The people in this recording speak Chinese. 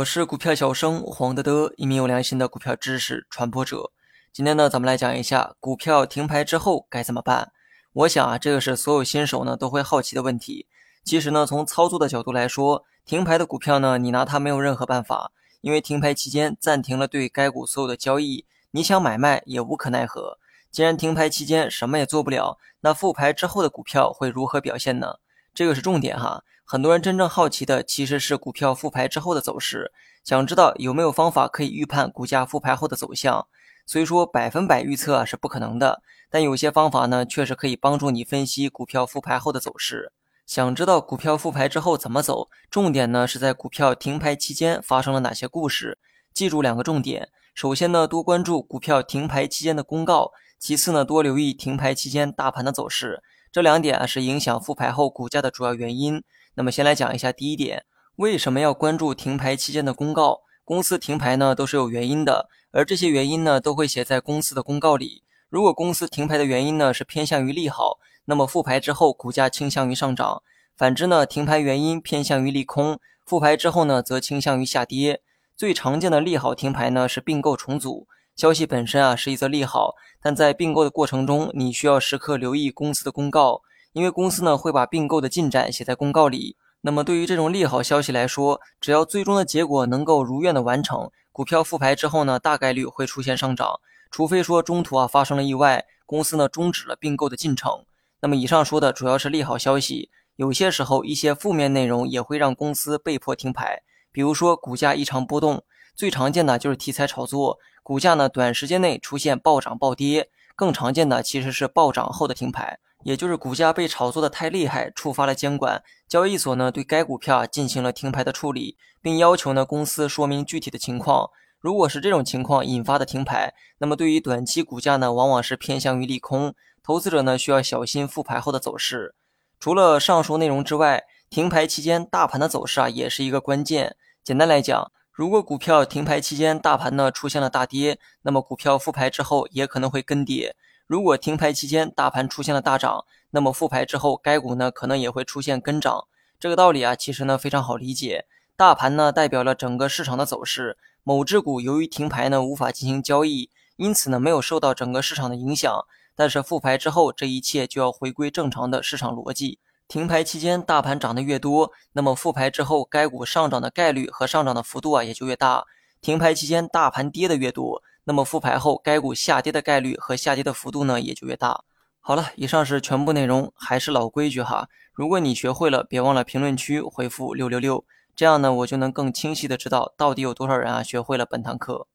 我是股票小生黄德德，一名有良心的股票知识传播者。今天呢，咱们来讲一下股票停牌之后该怎么办。我想这个是所有新手呢都会好奇的问题。其实呢，从操作的角度来说，停牌的股票呢，你拿它没有任何办法，因为停牌期间暂停了对该股所有的交易，你想买卖也无可奈何。既然停牌期间什么也做不了，那复牌之后的股票会如何表现呢？这个是重点哈。很多人真正好奇的其实是股票复牌之后的走势，想知道有没有方法可以预判股价复牌后的走向。虽说100%预测是不可能的，但有些方法呢确实可以帮助你分析股票复牌后的走势。想知道股票复牌之后怎么走，重点呢是在股票停牌期间发生了哪些故事。记住2个重点，首先呢，多关注股票停牌期间的公告，其次呢，多留意停牌期间大盘的走势。这2点是影响复牌后股价的主要原因。那么先来讲一下第一点，为什么要关注停牌期间的公告？公司停牌呢都是有原因的，而这些原因呢都会写在公司的公告里。如果公司停牌的原因呢是偏向于利好，那么复牌之后股价倾向于上涨；反之呢，停牌原因偏向于利空，复牌之后呢则倾向于下跌。最常见的利好停牌呢是并购重组。消息本身是一则利好，但在并购的过程中，你需要时刻留意公司的公告，因为公司呢会把并购的进展写在公告里。那么对于这种利好消息来说，只要最终的结果能够如愿的完成，股票复牌之后呢，大概率会出现上涨，除非说中途发生了意外，公司呢终止了并购的进程。那么以上说的主要是利好消息，有些时候一些负面内容也会让公司被迫停牌，比如说股价异常波动。最常见的就是题材炒作，股价呢短时间内出现暴涨暴跌，更常见的其实是暴涨后的停牌，也就是股价被炒作的太厉害，触发了监管，交易所呢对该股票进行了停牌的处理，并要求呢公司说明具体的情况。如果是这种情况引发的停牌，那么对于短期股价呢往往是偏向于利空，投资者呢需要小心复牌后的走势。除了上述内容之外，停牌期间大盘的走势也是一个关键。简单来讲，如果股票停牌期间大盘呢出现了大跌，那么股票复牌之后也可能会跟跌；如果停牌期间大盘出现了大涨，那么复牌之后该股呢可能也会出现跟涨。这个道理其实呢非常好理解，大盘呢代表了整个市场的走势，某只股由于停牌呢无法进行交易，因此呢没有受到整个市场的影响，但是复牌之后这一切就要回归正常的市场逻辑。停牌期间大盘涨得越多，那么复牌之后该股上涨的概率和上涨的幅度也就越大。停牌期间大盘跌得越多，那么复牌后该股下跌的概率和下跌的幅度也就越大。好了，以上是全部内容，还是老规矩哈，如果你学会了，别忘了评论区回复666，这样呢我就能更清晰的知道到底有多少人学会了本堂课。